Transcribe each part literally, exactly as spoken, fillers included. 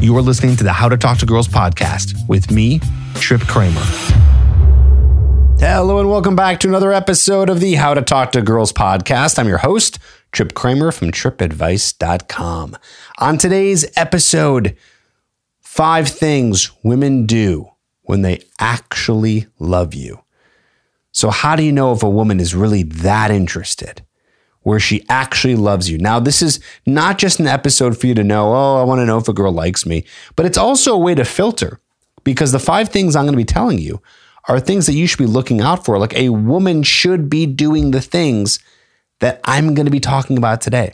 You are listening to the How to Talk to Girls podcast with me, Tripp Kramer. Hello and welcome back to another episode of the How to Talk to Girls podcast. I'm your host, Tripp Kramer from Trip Advice dot com. On today's episode, five things women do when they actually love you. So how do you know if a woman is really that interested, where she actually loves you? Now, this is not just an episode for you to know, oh, I want to know if a girl likes me, but it's also a way to filter, because the five things I'm going to be telling you are things that you should be looking out for. Like, a woman should be doing the things that I'm going to be talking about today.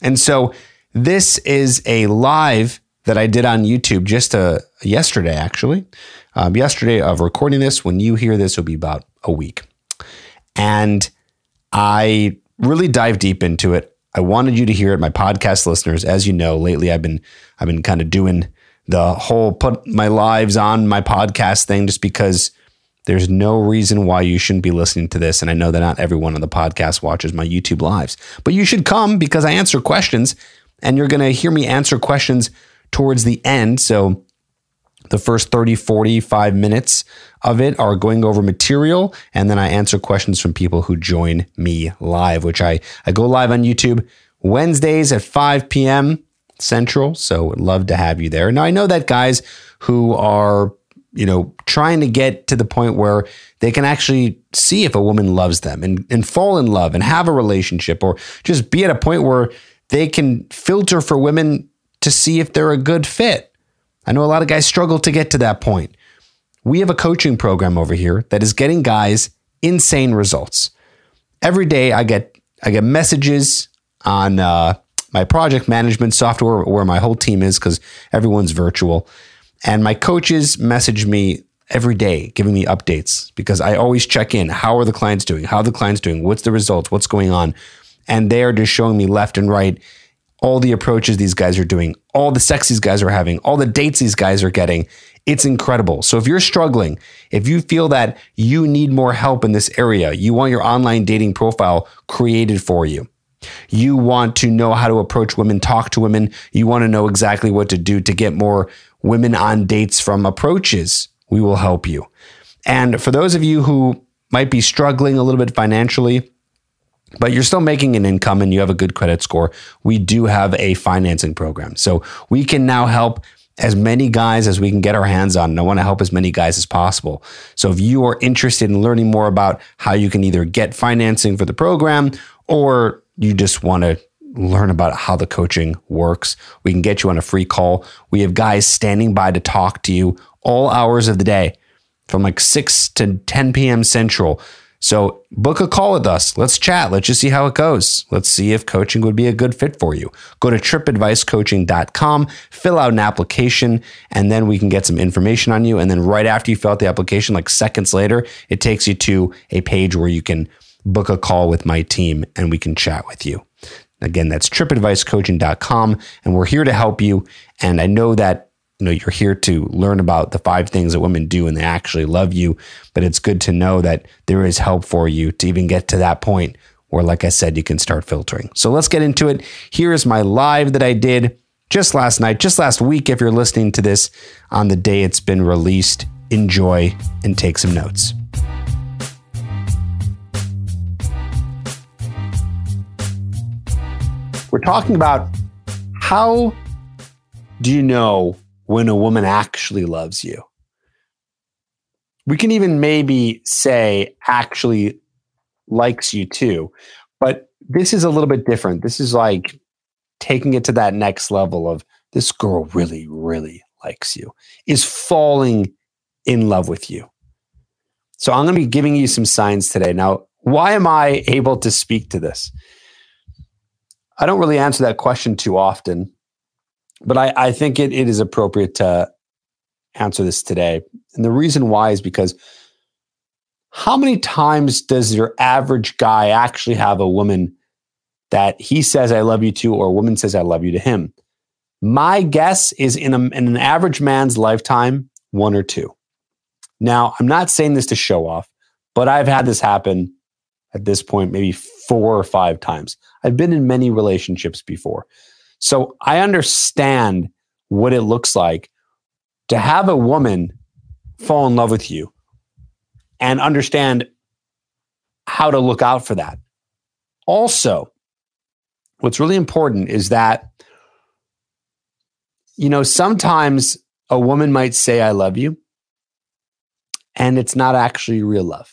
And so this is a live that I did on YouTube just uh, yesterday, actually. Um, yesterday of recording this. When you hear this, it'll be about a week. And I really dive deep into it. I wanted you to hear it. My podcast listeners, as you know, lately I've been, I've been kind of doing the whole put my lives on my podcast thing, just because there's no reason why you shouldn't be listening to this. And I know that not everyone on the podcast watches my YouTube lives, but you should come, because I answer questions, and you're going to hear me answer questions towards the end. So the first thirty, forty-five minutes of it are going over material. And then I answer questions from people who join me live, which I, I go live on YouTube Wednesdays at five p.m. Central. So would love to have you there. Now, I know that guys who are, you know, trying to get to the point where they can actually see if a woman loves them and, and fall in love and have a relationship, or just be at a point where they can filter for women to see if they're a good fit. I know a lot of guys struggle to get to that point. We have a coaching program over here that is getting guys insane results. Every day I get I get messages on uh, my project management software, where my whole team is, because everyone's virtual. And my coaches message me every day, giving me updates, because I always check in. How are the clients doing? How are the clients doing? What's the results? What's going on? And they are just showing me left and right all the approaches these guys are doing, all the sex these guys are having, all the dates these guys are getting. It's incredible. So if you're struggling, if you feel that you need more help in this area, you want your online dating profile created for you, you want to know how to approach women, talk to women, you want to know exactly what to do to get more women on dates from approaches, we will help you. And for those of you who might be struggling a little bit financially, but you're still making an income and you have a good credit score, we do have a financing program. So we can now help as many guys as we can get our hands on. And I want to help as many guys as possible. So if you are interested in learning more about how you can either get financing for the program, or you just want to learn about how the coaching works, we can get you on a free call. We have guys standing by to talk to you all hours of the day, from like six to ten p.m. Central. So book a call with us. Let's chat. Let's just see how it goes. Let's see if coaching would be a good fit for you. Go to Trip Advice Coaching dot com, fill out an application, and then we can get some information on you. And then right after you fill out the application, like seconds later, it takes you to a page where you can book a call with my team and we can chat with you. Again, that's Trip Advice Coaching dot com. And we're here to help you. And I know that, you know, you're here to learn about the five things that women do and they actually love you, but it's good to know that there is help for you to even get to that point where, like I said, you can start filtering. So let's get into it. Here is my live that I did just last night, just last week, if you're listening to this on the day it's been released. Enjoy and take some notes. We're talking about, how do you know when a woman actually loves you? We can even maybe say actually likes you too, but this is a little bit different. This is like taking it to that next level of, this girl really, really likes you, is falling in love with you. So I'm going to be giving you some signs today. Now, why am I able to speak to this? I don't really answer that question too often, but I, I think it, it is appropriate to answer this today. And the reason why is because, how many times does your average guy actually have a woman that he says, I love you to, or a woman says, I love you to him? My guess is, in, a, in an average man's lifetime, one or two. Now, I'm not saying this to show off, but I've had this happen at this point maybe four or five times. I've been in many relationships before. So I understand what it looks like to have a woman fall in love with you and understand how to look out for that. Also, what's really important is that, you know, sometimes a woman might say, I love you, and it's not actually real love.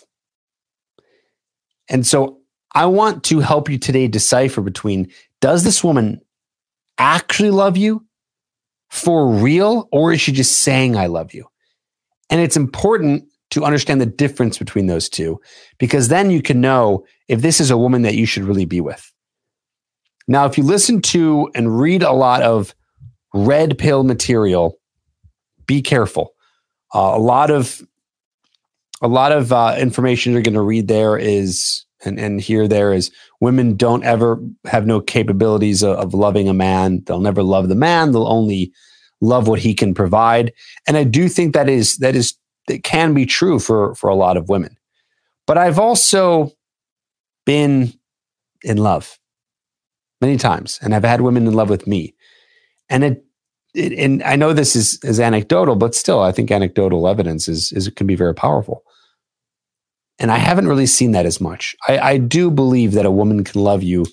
And so I want to help you today decipher between, does this woman actually love you for real, or is she just saying, I love you? And it's important to understand the difference between those two, because then you can know if this is a woman that you should really be with. Now, if you listen to and read a lot of red pill material, be careful. Uh, a lot of a lot of uh, information you're going to read there is, and, and hear there is, women don't ever have no capabilities of, of loving a man. They'll never love the man. They'll only love what he can provide. And I do think that is that is that can be true for for a lot of women. But I've also been in love many times, and I've had women in love with me. And it, it, and I know this is, is anecdotal, but still, I think anecdotal evidence is, is can be very powerful. And I haven't really seen that as much. I, I do believe that a woman can love you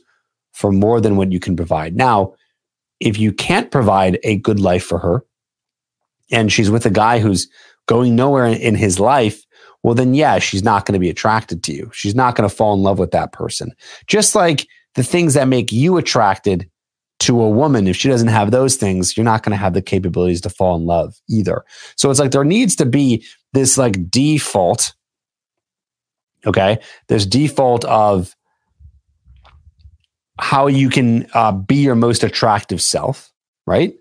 for more than what you can provide. Now, if you can't provide a good life for her, and she's with a guy who's going nowhere in, in his life, well, then yeah, she's not going to be attracted to you. She's not going to fall in love with that person. Just like the things that make you attracted to a woman, if she doesn't have those things, you're not going to have the capabilities to fall in love either. So it's like there needs to be this like default, okay? This default of how you can uh, be your most attractive self, right?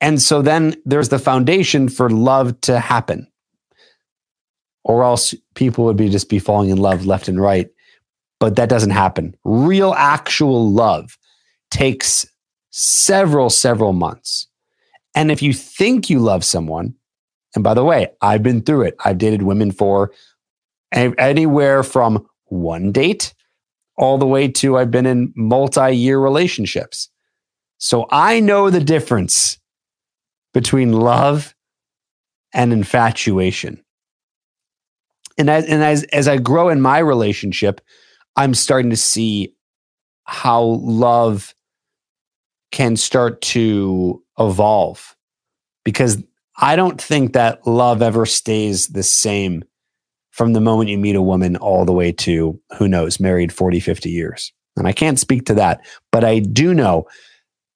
And so then there's the foundation for love to happen, or else people would be just be falling in love left and right. But that doesn't happen. Real, actual love takes several, several months. And if you think you love someone, and by the way, I've been through it. I've dated women for anywhere from one date all the way to I've been in multi-year relationships. So I know the difference between love and infatuation. And as, and as, as I grow in my relationship, I'm starting to see how love can start to evolve, because I don't think that love ever stays the same from the moment you meet a woman all the way to, who knows, married forty, fifty years. And I can't speak to that, but I do know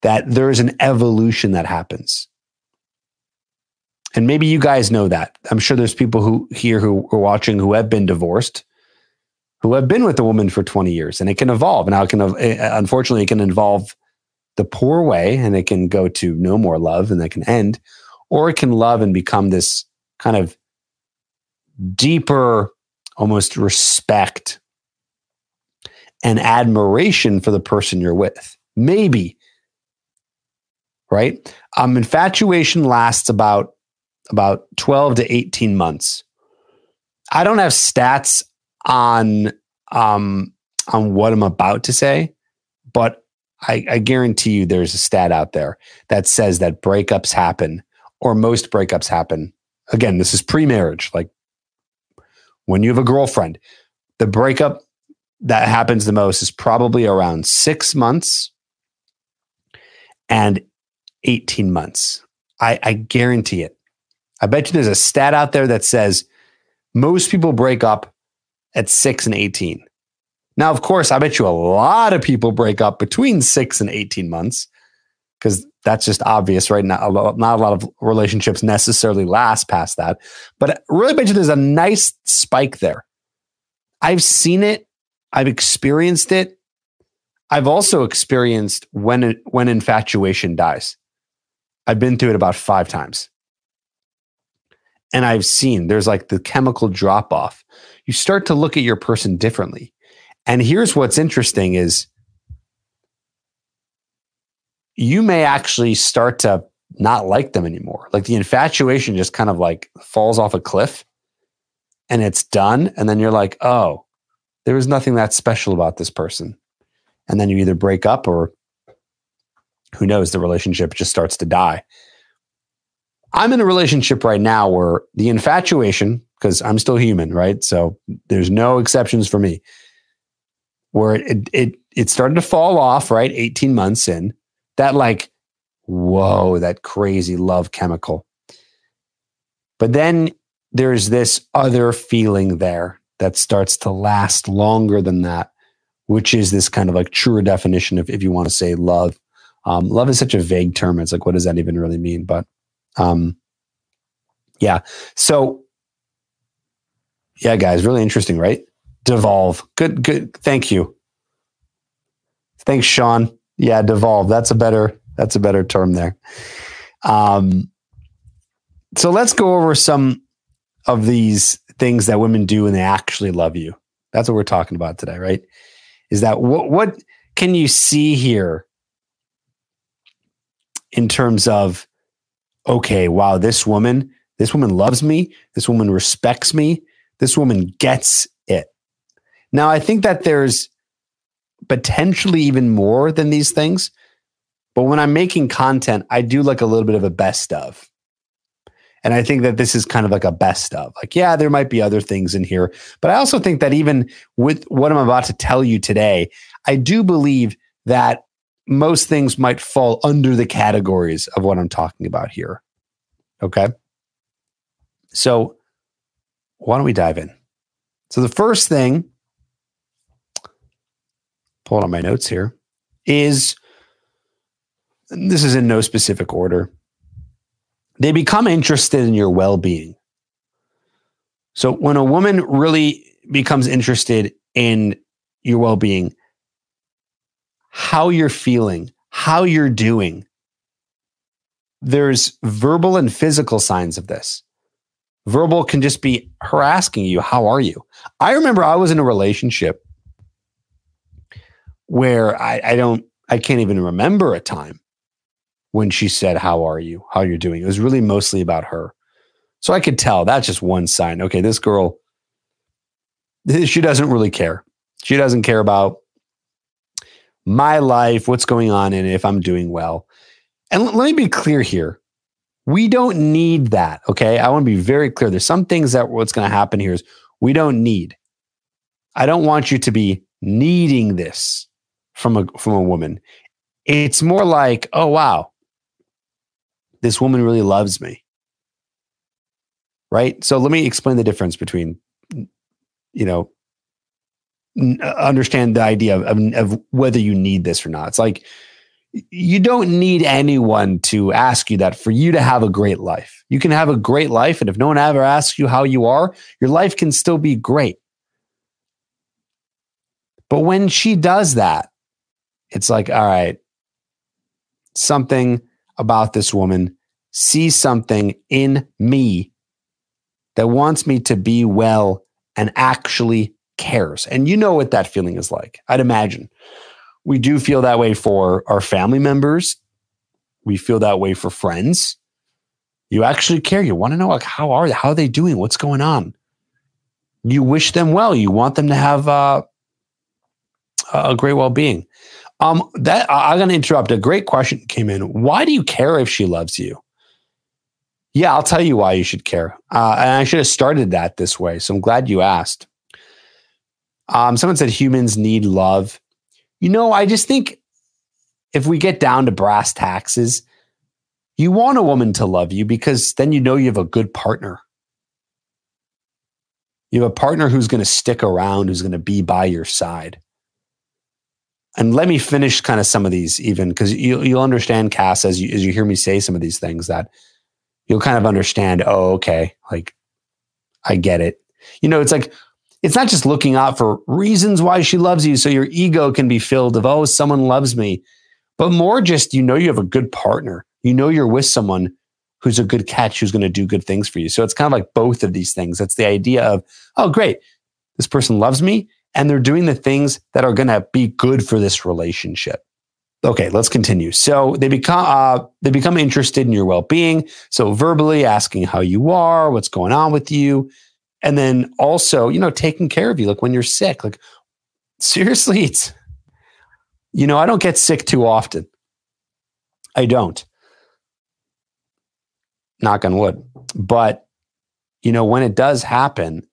that there is an evolution that happens. And maybe you guys know that. I'm sure there's people who here who are watching who have been divorced, who have been with a woman for twenty years, and it can evolve. And it can, unfortunately, it can involve the poor way, and it can go to no more love, and that can end, or it can love and become this kind of deeper, almost respect and admiration for the person you're with. Maybe, right? Um, infatuation lasts about about twelve to eighteen months. I don't have stats on um on what I'm about to say, but I, I guarantee you there's a stat out there that says that breakups happen, or most breakups happen. Again, this is pre-marriage. Like when you have a girlfriend, the breakup that happens the most is probably around six months and eighteen months. I, I guarantee it. I bet you there's a stat out there that says most people break up at six and eighteen. Now, of course, I bet you a lot of people break up between six and eighteen months, because that's just obvious, right? Not a, lot, not a lot of relationships necessarily last past that. But I really bet you there's a nice spike there. I've seen it. I've experienced it. I've also experienced when it, when infatuation dies. I've been through it about five times. And I've seen there's like the chemical drop off. You start to look at your person differently. And here's what's interesting is you may actually start to not like them anymore. Like the infatuation just kind of like falls off a cliff and it's done. And then you're like, oh, there was nothing that special about this person. And then you either break up, or who knows, the relationship just starts to die. I'm in a relationship right now where the infatuation, because I'm still human, right? So there's no exceptions for me, where it it it started to fall off, right? eighteen months in, that like, whoa, that crazy love chemical. But then there's this other feeling there that starts to last longer than that, which is this kind of like truer definition of, if you want to say love. Um, love is such a vague term. It's like, what does that even really mean? But um, yeah. So yeah, guys, really interesting, right? Devolve. Good, good. Thank you. Thanks, Sean. Yeah, devolve. That's a better, that's a better term there. Um, so let's go over some of these things that women do when they actually love you. That's what we're talking about today, right? Is that what, what can you see here in terms of, okay, wow, this woman, this woman loves me. This woman respects me. This woman gets it. Now, I think that there's potentially even more than these things, but when I'm making content, I do like a little bit of a best of. And I think that this is kind of like a best of. Like, yeah, there might be other things in here, but I also think that even with what I'm about to tell you today, I do believe that most things might fall under the categories of what I'm talking about here. Okay? So why don't we dive in? So the first thing, pull out my notes here, is, and this is in no specific order, they become interested in your well-being. So when a woman really becomes interested in your well-being, how you're feeling, how you're doing, there's verbal and physical signs of this. Verbal can just be her asking you, how are you? I remember I was in a relationship where I, I don't, I can't even remember a time when she said, how are you? How you're doing? It was really mostly about her. So I could tell that's just one sign. Okay, this girl, she doesn't really care. She doesn't care about my life, what's going on in it, if I'm doing well. And let me be clear here. We don't need that, okay? I want to be very clear. There's some things that what's going to happen here is we don't need. I don't want you to be needing this from a from a woman. It's more like, oh, wow, this woman really loves me, right? So let me explain the difference between, you know, n- understand the idea of, of, of whether you need this or not. It's like, you don't need anyone to ask you that for you to have a great life. You can have a great life, and if no one ever asks you how you are, your life can still be great. But when she does that, it's like, all right, something about this woman sees something in me that wants me to be well and actually cares. And you know what that feeling is like, I'd imagine. We do feel that way for our family members. We feel that way for friends. You actually care. You want to know, like, how are they? How are they doing? What's going on? You wish them well. You want them to have uh, a great well-being. Um, that I'm going to interrupt. A great question came in. Why do you care if she loves you? Yeah, I'll tell you why you should care. Uh, and I should have started that this way, so I'm glad you asked. Um, someone said humans need love. You know, I just think if we get down to brass taxes, you want a woman to love you because then you know you have a good partner. You have a partner who's going to stick around, who's going to be by your side. And let me finish kind of some of these even, because you, you'll understand, Cass, as you, as you hear me say some of these things, that you'll kind of understand, oh, okay, like, I get it. You know, it's like, it's not just looking out for reasons why she loves you so your ego can be filled of, oh, someone loves me, but more just, you know, you have a good partner. You know, you're with someone who's a good catch, who's going to do good things for you. So it's kind of like both of these things. That's the idea of, oh, great, this person loves me, and they're doing the things that are going to be good for this relationship. Okay, let's continue. So they become uh, they become interested in your well-being. So verbally asking how you are, what's going on with you. And then also, you know, taking care of you. Like when you're sick, like seriously, it's, you know, I don't get sick too often. I don't. knock on wood. But, you know, when it does happen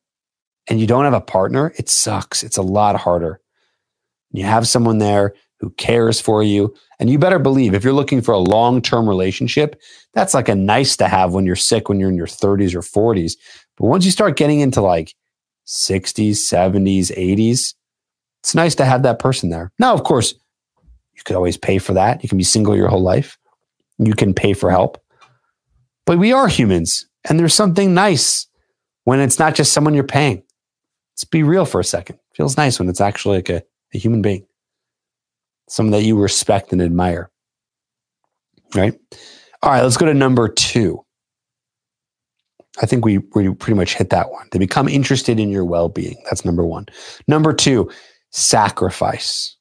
and you don't have a partner, it sucks. It's a lot harder. You have someone there who cares for you. And you better believe if you're looking for a long-term relationship, that's like a nice to have when you're sick, when you're in your thirties or forties. But once you start getting into like sixties, seventies, eighties, it's nice to have that person there. Now, of course, you could always pay for that. You can be single your whole life. You can pay for help. But we are humans, and there's something nice when it's not just someone you're paying. Let's be real for a second. It feels nice when it's actually like a, a human being, someone that you respect and admire, right? All right, let's go to number two. I think we, we pretty much hit that one. They become interested in your well-being. That's number one. Number two, sacrifice.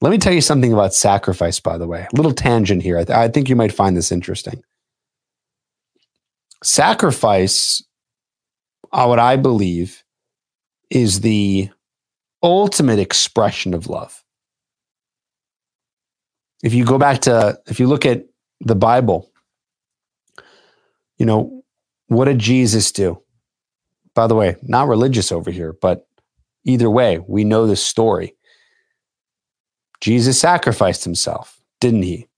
Let me tell you something about sacrifice, by the way. A little tangent here. I, th- I think you might find this interesting. Sacrifice, uh, what I believe, is the ultimate expression of love. If you go back to, if you look at the Bible, you know, what did Jesus do? By the way, not religious over here, but either way, we know this story. Jesus sacrificed himself, didn't he?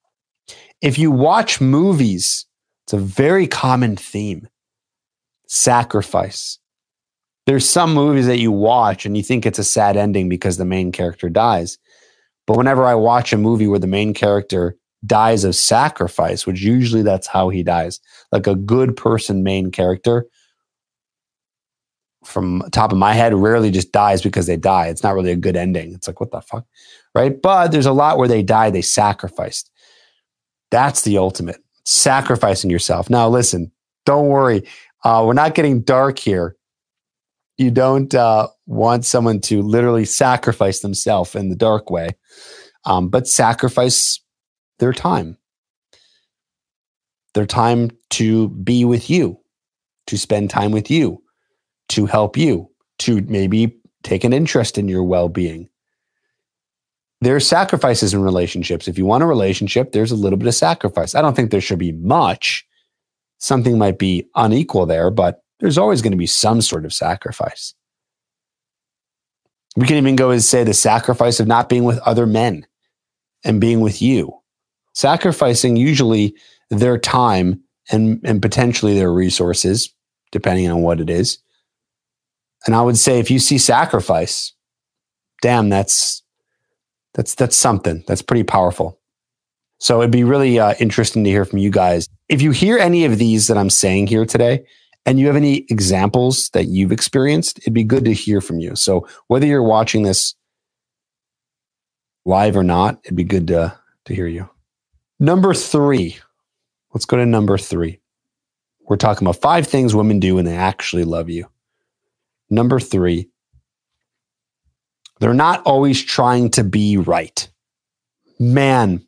If you watch movies, it's a very common theme, sacrifice. There's some movies that you watch and you think it's a sad ending because the main character dies. But whenever I watch a movie where the main character dies of sacrifice, which usually that's how he dies, like a good person main character, from top of my head, rarely just dies because they die. It's not really a good ending. It's like, what the fuck, right? But there's a lot where they die, they sacrificed. That's the ultimate, sacrificing yourself. Now, listen, don't worry. Uh, we're not getting dark here. You don't uh, want someone to literally sacrifice themselves in the dark way, um, but sacrifice their time. Their time to be with you, to spend time with you, to help you, to maybe take an interest in your well-being. There are sacrifices in relationships. If you want a relationship, there's a little bit of sacrifice. I don't think there should be much. Something might be unequal there, but there's always going to be some sort of sacrifice. We can even go and say the sacrifice of not being with other men and being with you. Sacrificing usually their time and, and potentially their resources, depending on what it is. And I would say if you see sacrifice, damn, that's that's that's something. That's pretty powerful. So it'd be really uh, interesting to hear from you guys. If you hear any of these that I'm saying here today, and you have any examples that you've experienced, it'd be good to hear from you. So whether you're watching this live or not, it'd be good to, to hear you. Number three. Let's go to number three. We're talking about five things women do when they actually love you. Number three, they're not always trying to be right. Man,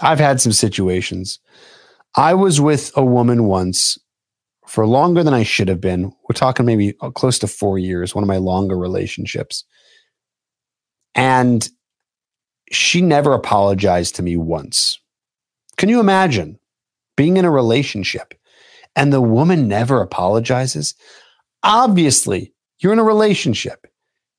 I've had some situations. I was with a woman once for longer than I should have been. We're talking maybe close to four years, one of my longer relationships. And she never apologized to me once. Can you imagine being in a relationship and the woman never apologizes? Obviously, you're in a relationship.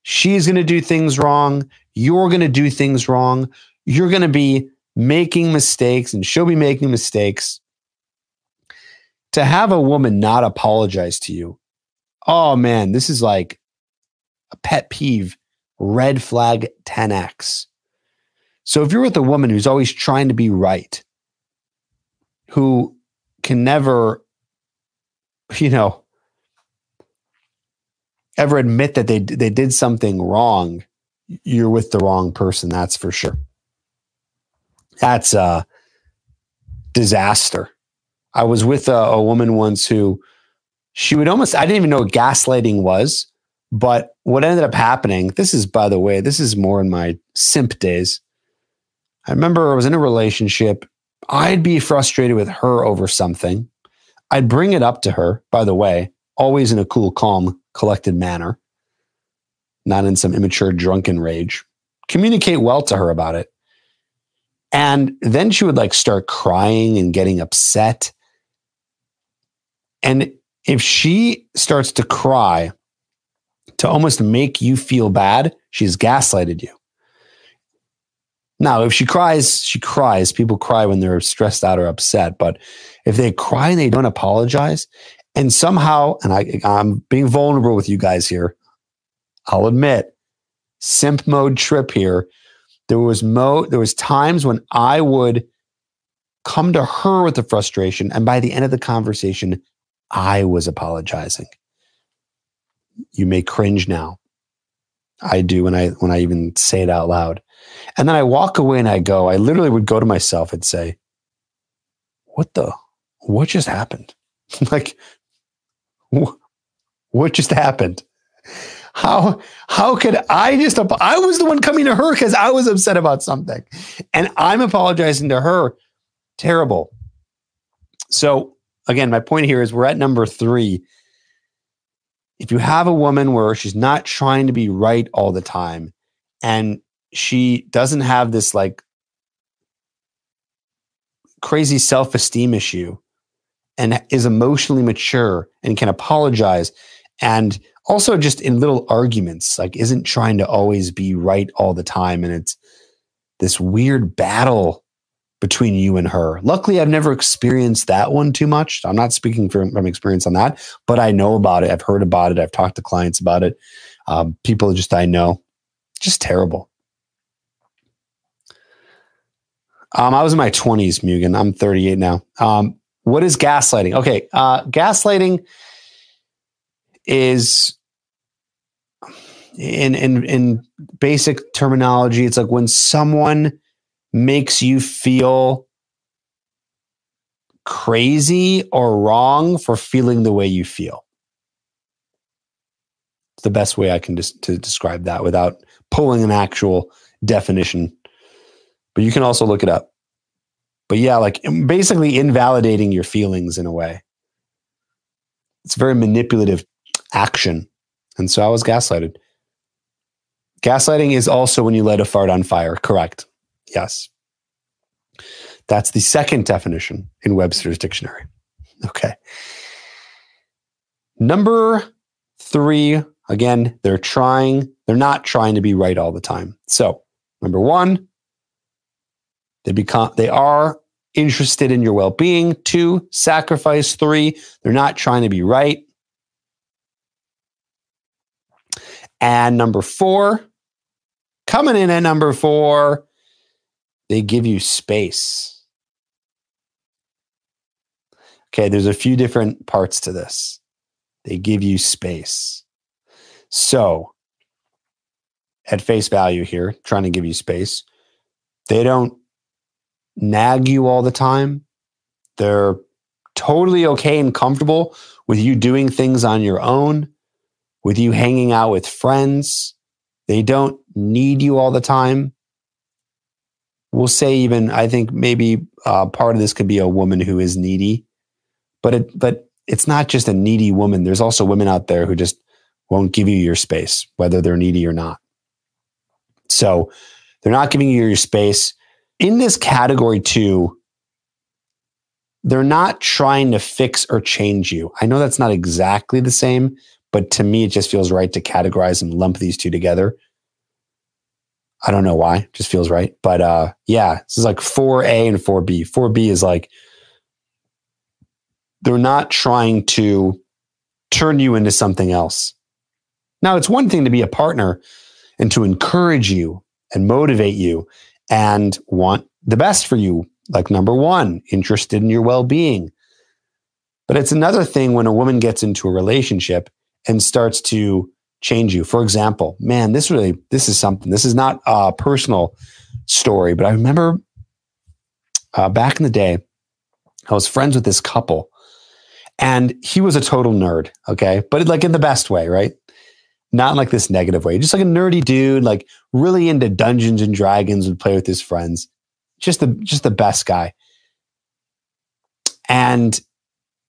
She's going to do things wrong. You're going to do things wrong. You're going to be making mistakes and she'll be making mistakes. To have a woman not apologize to you, oh man, this is like a pet peeve, red flag ten X. So if you're with a woman who's always trying to be right, who can never, you know, ever admit that they they did something wrong, you're with the wrong person, that's for sure. That's a disaster. I was with a, a woman once who, she would almost, I didn't even know what gaslighting was, but what ended up happening, this is, by the way, this is more in my simp days. I remember I was in a relationship, I'd be frustrated with her over something. I'd bring it up to her, by the way, always in a cool, calm, collected manner, not in some immature, drunken rage. Communicate well to her about it. And then she would like start crying and getting upset. And if she starts to cry to almost make you feel bad, she's gaslighted you. Now, if she cries, she cries. People cry when they're stressed out or upset. But if they cry and they don't apologize, and somehow, and I, I'm being vulnerable with you guys here, I'll admit, simp mode Tripp here. There was mo. There was times when I would come to her with the frustration, and by the end of the conversation, I was apologizing. You may cringe now. I do when I when I even say it out loud. And then I walk away and I go, I literally would go to myself and say, what the, what just happened? Like, wh- what just happened? How, how could I just, I was the one coming to her because I was upset about something and I'm apologizing to her. Terrible. So again, my point here is we're at number three. If you have a woman where she's not trying to be right all the time and she doesn't have this like crazy self-esteem issue and is emotionally mature and can apologize and also just in little arguments, like isn't trying to always be right all the time. And it's this weird battle between you and her. Luckily, I've never experienced that one too much. I'm not speaking from, from experience on that, but I know about it. I've heard about it. I've talked to clients about it. Um, people just, I know, just terrible. Um, I was in my twenties, Megan. I'm thirty-eight now. Um, what is gaslighting? Okay, uh, gaslighting is, in in in basic terminology, it's like when someone makes you feel crazy or wrong for feeling the way you feel. It's the best way I can just to describe that without pulling an actual definition. But you can also look it up. But yeah, like basically invalidating your feelings in a way. It's very manipulative action. And so I was gaslighted. Gaslighting is also when you light a fart on fire. Correct. Yes. That's the second definition in Webster's dictionary. Okay. Number three, again, they're trying, they're not trying to be right all the time. So number one, They become, they are interested in your well-being. Two, sacrifice. Three, they're not trying to be right. And number four, coming in at number four, they give you space. Okay, there's a few different parts to this. They give you space. So, at face value here, trying to give you space, they don't nag you all the time. They're totally okay and comfortable with you doing things on your own, with you hanging out with friends. They don't need you all the time. We'll say even, I think maybe uh, part of this could be a woman who is needy, but it, but it's not just a needy woman. There's also women out there who just won't give you your space, whether they're needy or not. So they're not giving you your space. In this category too, they're not trying to fix or change you. I know that's not exactly the same, but to me, it just feels right to categorize and lump these two together. I don't know why, it just feels right. But uh, yeah, this is like four A and four B. four B is like, they're not trying to turn you into something else. Now, it's one thing to be a partner and to encourage you and motivate you and want the best for you, like number one, interested in your well-being. But it's another thing when a woman gets into a relationship and starts to change you. For example, man, this really, this is something, this is not a personal story, but I remember uh, back in the day, I was friends with this couple and he was a total nerd, okay? But like in the best way, right? Not in like this negative way, just like a nerdy dude, like really into Dungeons and Dragons, would play with his friends. Just the just the best guy. And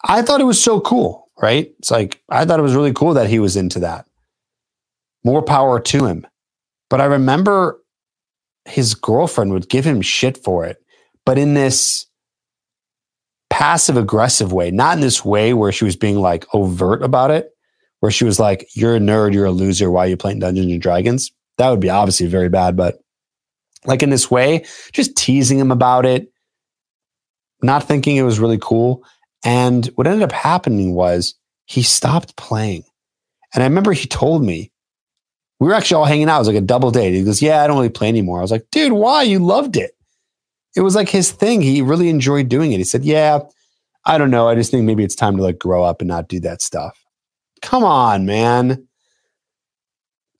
I thought it was so cool, right? It's like, I thought it was really cool that he was into that. More power to him. But I remember his girlfriend would give him shit for it. But in this passive aggressive way, not in this way where she was being like overt about it, where she was like, you're a nerd, you're a loser, why are you playing Dungeons and Dragons? That would be obviously very bad, but like in this way, just teasing him about it, not thinking it was really cool. And what ended up happening was he stopped playing. And I remember he told me, we were actually all hanging out. It was like a double date. He goes, yeah, I don't really play anymore. I was like, dude, why? You loved it. It was like his thing. He really enjoyed doing it. He said, yeah, I don't know. I just think maybe it's time to like grow up and not do that stuff. Come on, man.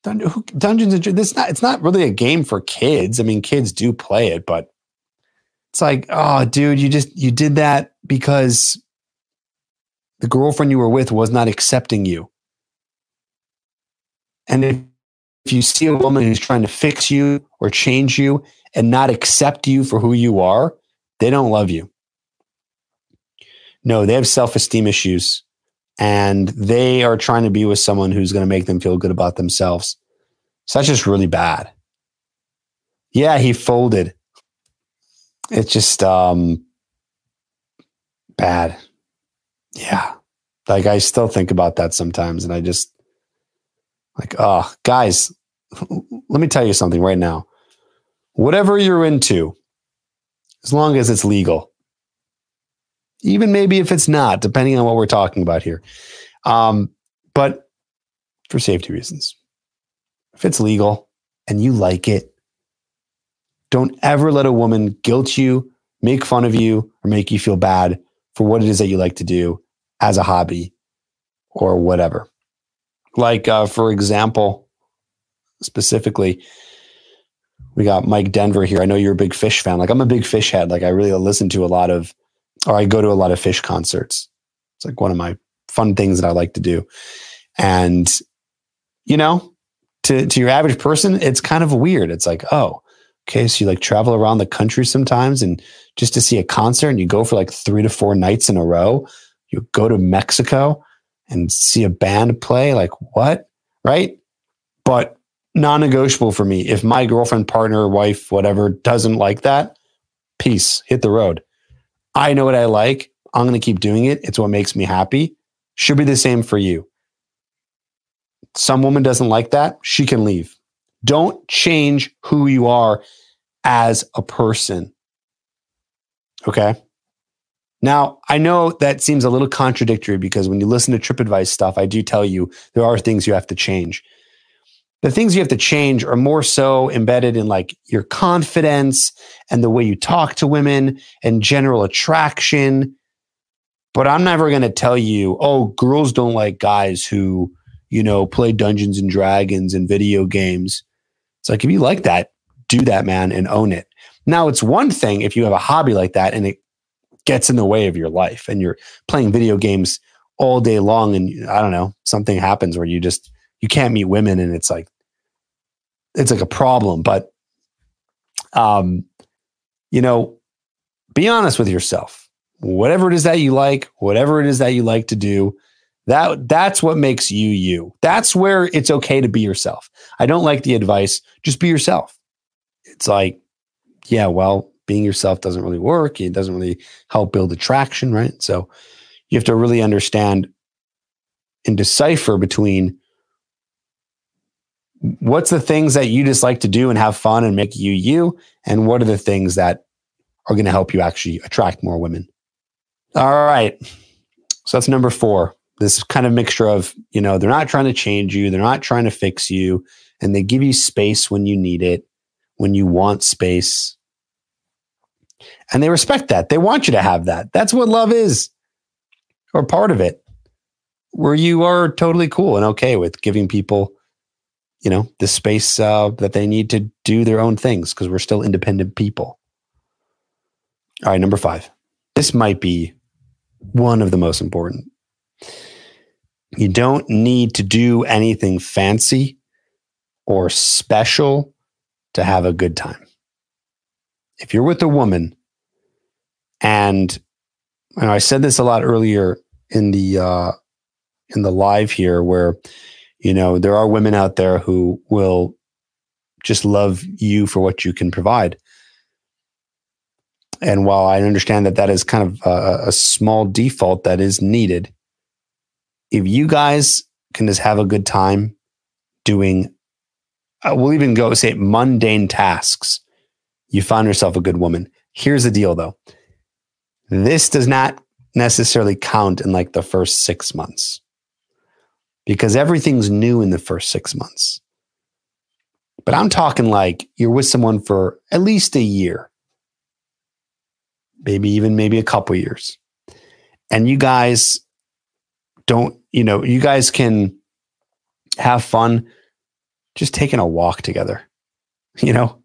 Dun- who, Dungeons and Dragons, it's not really a game for kids. I mean, kids do play it, but it's like, oh, dude, you just, you did that because the girlfriend you were with was not accepting you. And if, if you see a woman who's trying to fix you or change you and not accept you for who you are, they don't love you. No, they have self-esteem issues and they are trying to be with someone who's going to make them feel good about themselves. So that's just really bad. Yeah, he folded. It's just um, bad. Yeah. Like I still think about that sometimes and I just, Like, oh, guys, let me tell you something right now. Whatever you're into, as long as it's legal, even maybe if it's not, depending on what we're talking about here, um, but for safety reasons, if it's legal and you like it, don't ever let a woman guilt you, make fun of you, or make you feel bad for what it is that you like to do as a hobby or whatever. Like, uh, for example, specifically, we got Mike Denver here. I know you're a big Fish fan. Like, I'm a big Fish head. Like, I really listen to a lot of, or I go to a lot of Fish concerts. It's like one of my fun things that I like to do. And, you know, to, to your average person, it's kind of weird. It's like, oh, okay, so you like travel around the country sometimes and just to see a concert and you go for like three to four nights in a row. You go to Mexico and see a band play, like what? Right? But non-negotiable for me. If my girlfriend, partner, wife, whatever, doesn't like that, peace, hit the road. I know what I like. I'm going to keep doing it. It's what makes me happy. Should be the same for you. Some woman doesn't like that. She can leave. Don't change who you are as a person. Okay? Now, I know that seems a little contradictory because when you listen to Trip Advice stuff, I do tell you there are things you have to change. The things you have to change are more so embedded in like your confidence and the way you talk to women and general attraction. But I'm never going to tell you, oh, girls don't like guys who, you know, play Dungeons and Dragons and video games. It's like, if you like that, do that, man, and own it. Now, it's one thing if you have a hobby like that and it gets in the way of your life and you're playing video games all day long. And I don't know, something happens where you just, you can't meet women and it's like, it's like a problem, but, um, you know, be honest with yourself, whatever it is that you like, whatever it is that you like to do, that that's what makes you, you. That's where it's okay to be yourself. I don't like the advice, just be yourself. It's like, yeah, well, being yourself doesn't really work. It doesn't really help build attraction, right? So you have to really understand and decipher between what's the things that you just like to do and have fun and make you you, and what are the things that are going to help you actually attract more women. All right. So that's number four. This kind of mixture of, you know, they're not trying to change you. They're not trying to fix you. And they give you space when you need it, when you want space. And they respect that. They want you to have that. That's what love is, or part of it, where you are totally cool and okay with giving people, you know, the space uh, that they need to do their own things because we're still independent people. All right, number five. This might be one of the most important. You don't need to do anything fancy or special to have a good time. If you're with a woman, and you know, I said this a lot earlier in the uh, in the live here, where you know there are women out there who will just love you for what you can provide, And while I understand that that is kind of a, a small default that is needed, if you guys can just have a good time doing, uh, we'll even go say mundane tasks, you found yourself a good woman. Here's the deal though. This does not necessarily count in like the first six months because everything's new in the first six months. But I'm talking like you're with someone for at least a year, maybe even maybe a couple years. And you guys don't, you know, you guys can have fun just taking a walk together. You know,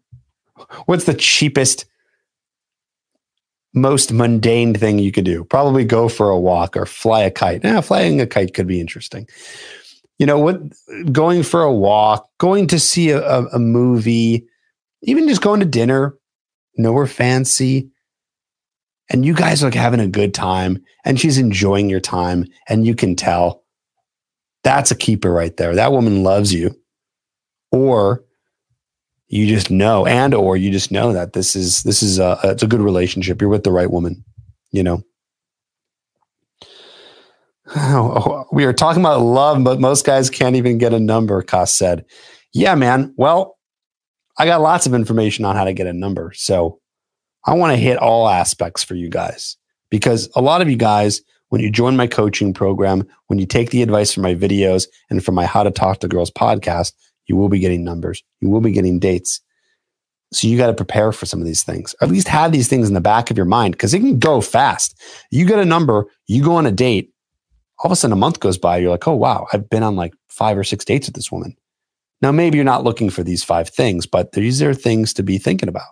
what's the cheapest, most mundane thing you could do? Probably go for a walk or fly a kite. Now, eh, flying a kite could be interesting. You know what? Going for a walk, going to see a, a, a movie, even just going to dinner, nowhere fancy. And you guys are like having a good time and she's enjoying your time and you can tell. That's a keeper right there. That woman loves you. Or you just know, and or you just know that this is this is a it's a good relationship. You're with the right woman, you know. Oh, we are talking about love, but most guys can't even get a number, Koss said. Yeah, man. Well, I got lots of information on how to get a number. So I want to hit all aspects for you guys, because a lot of you guys, when you join my coaching program, when you take the advice from my videos and from my How to Talk to Girls podcast, you will be getting numbers. You will be getting dates. So you got to prepare for some of these things. Or at least have these things in the back of your mind, because it can go fast. You get a number, you go on a date. All of a sudden a month goes by. You're like, oh, wow, I've been on like five or six dates with this woman. Now, maybe you're not looking for these five things, but these are things to be thinking about,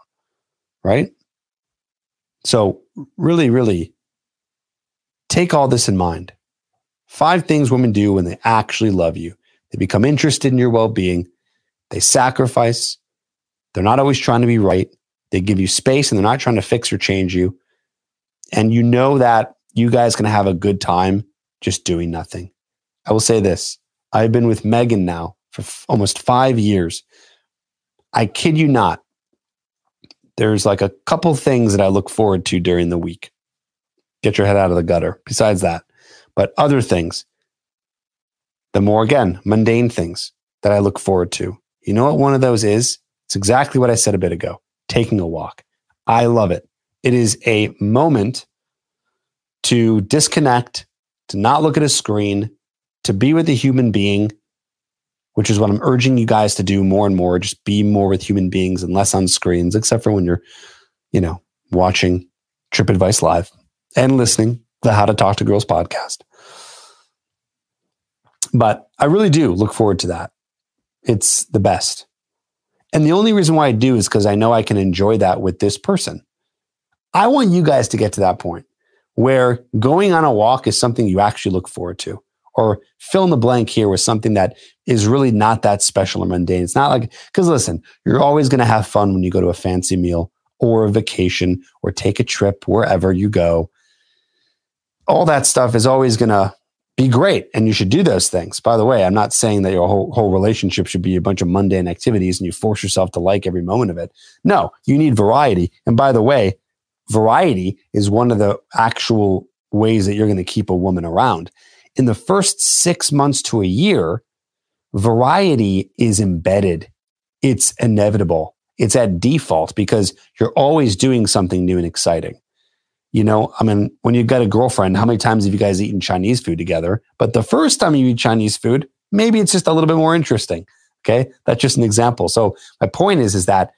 right? So really, really take all this in mind. Five things women do when they actually love you. They become interested in your well-being. They sacrifice. They're not always trying to be right. They give you space and they're not trying to fix or change you. And you know that you guys can have a good time just doing nothing. I will say this. I've been with Megan now for f- almost five years. I kid you not. There's like a couple things that I look forward to during the week. Get your head out of the gutter. Besides that, but other things. The more, again, mundane things that I look forward to. You know what one of those is? It's exactly what I said a bit ago. Taking a walk. I love it. It is a moment to disconnect, to not look at a screen, to be with a human being, which is what I'm urging you guys to do more and more. Just be more with human beings and less on screens, except for when you're, you know, watching Trip Advice Live and listening to the How to Talk to Girls podcast. But I really do look forward to that. It's the best. And the only reason why I do is because I know I can enjoy that with this person. I want you guys to get to that point where going on a walk is something you actually look forward to, or fill in the blank here with something that is really not that special or mundane. It's not like, because listen, you're always going to have fun when you go to a fancy meal or a vacation or take a trip wherever you go. All that stuff is always going to be great, and you should do those things. By the way, I'm not saying that your whole, whole relationship should be a bunch of mundane activities and you force yourself to like every moment of it. No, you need variety. And by the way, variety is one of the actual ways that you're going to keep a woman around. In the first six months to a year, variety is embedded. It's inevitable. It's at default because you're always doing something new and exciting. You know, I mean, when you've got a girlfriend, how many times have you guys eaten Chinese food together? But the first time you eat Chinese food, maybe it's just a little bit more interesting. Okay. That's just an example. So my point is, is that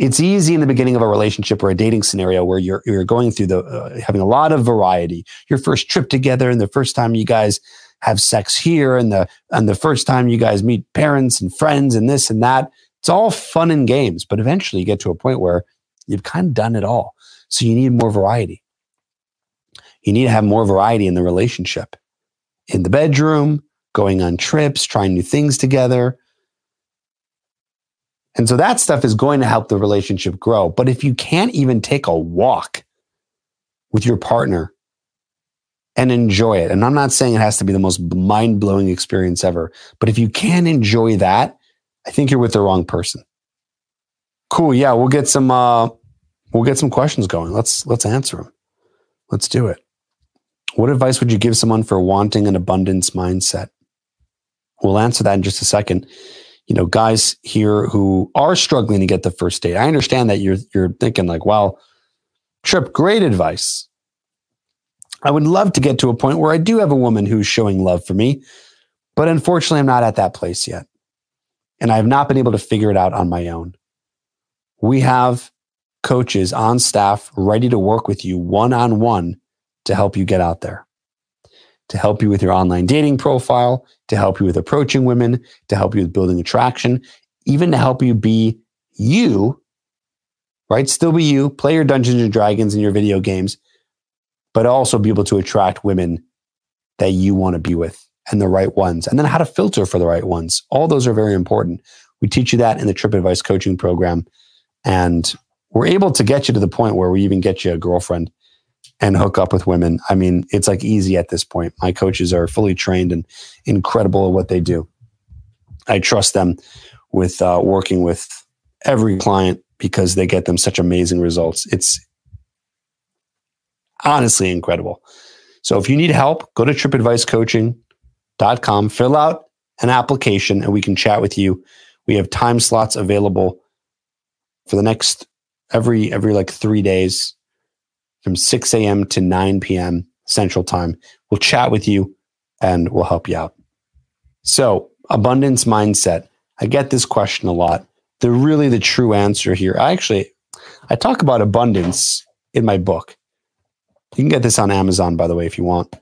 it's easy in the beginning of a relationship or a dating scenario where you're, you're going through the, uh, having a lot of variety, your first trip together and the first time you guys have sex here and the, and the first time you guys meet parents and friends and this and that. It's all fun and games, but eventually you get to a point where you've kind of done it all. So you need more variety. You need to have more variety in the relationship, in the bedroom, going on trips, trying new things together. And so that stuff is going to help the relationship grow. But if you can't even take a walk with your partner and enjoy it, and I'm not saying it has to be the most mind-blowing experience ever, but if you can enjoy that, I think you're with the wrong person. Cool. Yeah, we'll get some... Uh, we'll get some questions going. Let's let's answer them. Let's do it. What advice would you give someone for wanting an abundance mindset? We'll answer that in just a second. You know, guys here who are struggling to get the first date, I understand that you're you're thinking like, wow, Tripp, great advice. I would love to get to a point where I do have a woman who's showing love for me, but unfortunately I'm not at that place yet. And I have not been able to figure it out on my own. We have coaches on staff ready to work with you one-on-one to help you get out there, to help you with your online dating profile, to help you with approaching women, to help you with building attraction, even to help you be you, right? Still be you, play your Dungeons and Dragons and your video games, but also be able to attract women that you want to be with and the right ones. And then how to filter for the right ones. All those are very important. We teach you that in the Tripp Advice Coaching Program. And we're able to get you to the point where we even get you a girlfriend and hook up with women. I mean, it's like easy at this point. My coaches are fully trained and incredible at what they do. I trust them with uh, working with every client because they get them such amazing results. It's honestly incredible. So if you need help, go to Tripp Advice Coaching dot com, fill out an application, and we can chat with you. We have time slots available for the next every every like three days from six a.m. to nine p.m. Central Time. We'll chat with you and we'll help you out. So, abundance mindset. I get this question a lot. The really the true answer here. I actually I talk about abundance in my book. You can get this on Amazon, by the way, if you want.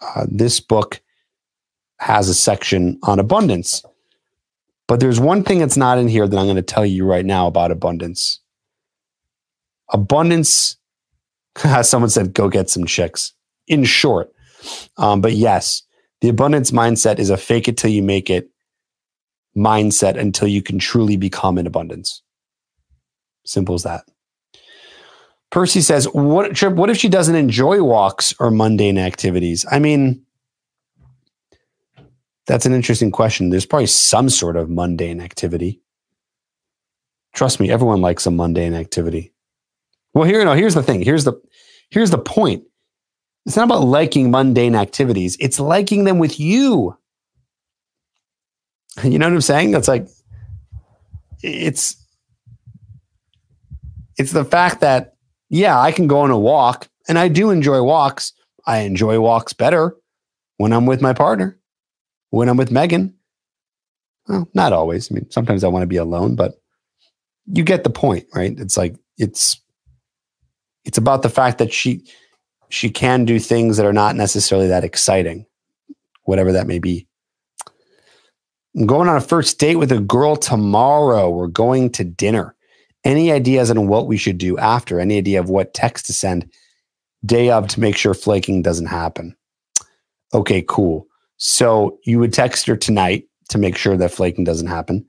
Uh, this book has a section on abundance. But there's one thing that's not in here that I'm going to tell you right now about abundance. Abundance, someone said, go get some chicks, in short. Um, but yes, the abundance mindset is a fake it till you make it mindset until you can truly become in abundance. Simple as that. Percy says, what, Tripp, what if she doesn't enjoy walks or mundane activities? I mean, that's an interesting question. There's probably some sort of mundane activity. Trust me, everyone likes a mundane activity. Well, here, no, here's the thing. Here's the, here's the point. It's not about liking mundane activities. It's liking them with you. You know what I'm saying? That's like, it's, it's the fact that, yeah, I can go on a walk and I do enjoy walks. I enjoy walks better when I'm with my partner. When I'm with Megan, well, not always. I mean, sometimes I want to be alone, but you get the point, right? It's like, it's, it's about the fact that she, she can do things that are not necessarily that exciting, whatever that may be. I'm going on a first date with a girl tomorrow. We're going to dinner. Any ideas on what we should do after? Any idea of what text to send day of to make sure flaking doesn't happen? Okay, cool. So you would text her tonight to make sure that flaking doesn't happen.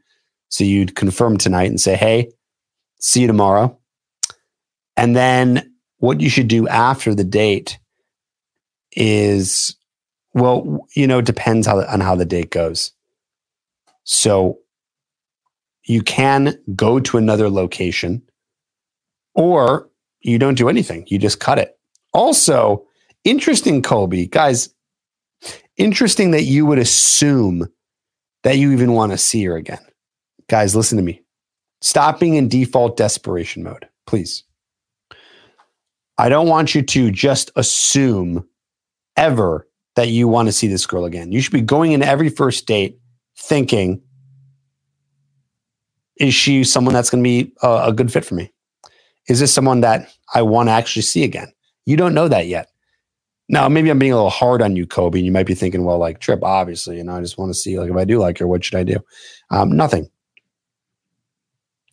So you'd confirm tonight and say, hey, see you tomorrow. And then what you should do after the date is, well, you know, it depends how, on how the date goes. So you can go to another location or you don't do anything. You just cut it. Also, interesting, Colby, guys, interesting that you would assume that you even want to see her again. Guys, listen to me. Stop being in default desperation mode, please. I don't want you to just assume ever that you want to see this girl again. You should be going into every first date thinking, is she someone that's going to be a, a good fit for me? Is this someone that I want to actually see again? You don't know that yet. Now, maybe I'm being a little hard on you, Kobe, and you might be thinking, well, like, Tripp, obviously, you know, I just want to see, like, if I do like her, what should I do? Um, nothing.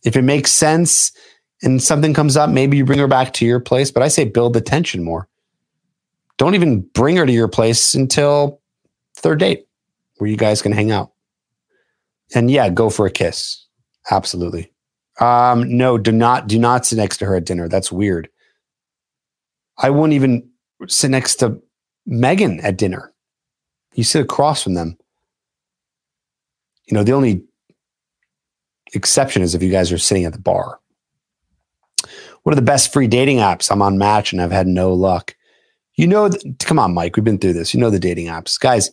If it makes sense and something comes up, maybe you bring her back to your place, but I say build the tension more. Don't even bring her to your place until third date where you guys can hang out. And yeah, go for a kiss. Absolutely. Um, no, do not, do not sit next to her at dinner. That's weird. I wouldn't even... sit next to Megan at dinner. You sit across from them. You know, the only exception is if you guys are sitting at the bar. what are the best free dating apps? I'm on Match and I've had no luck. You know, th- come on, Mike, we've been through this. You know the dating apps. Guys,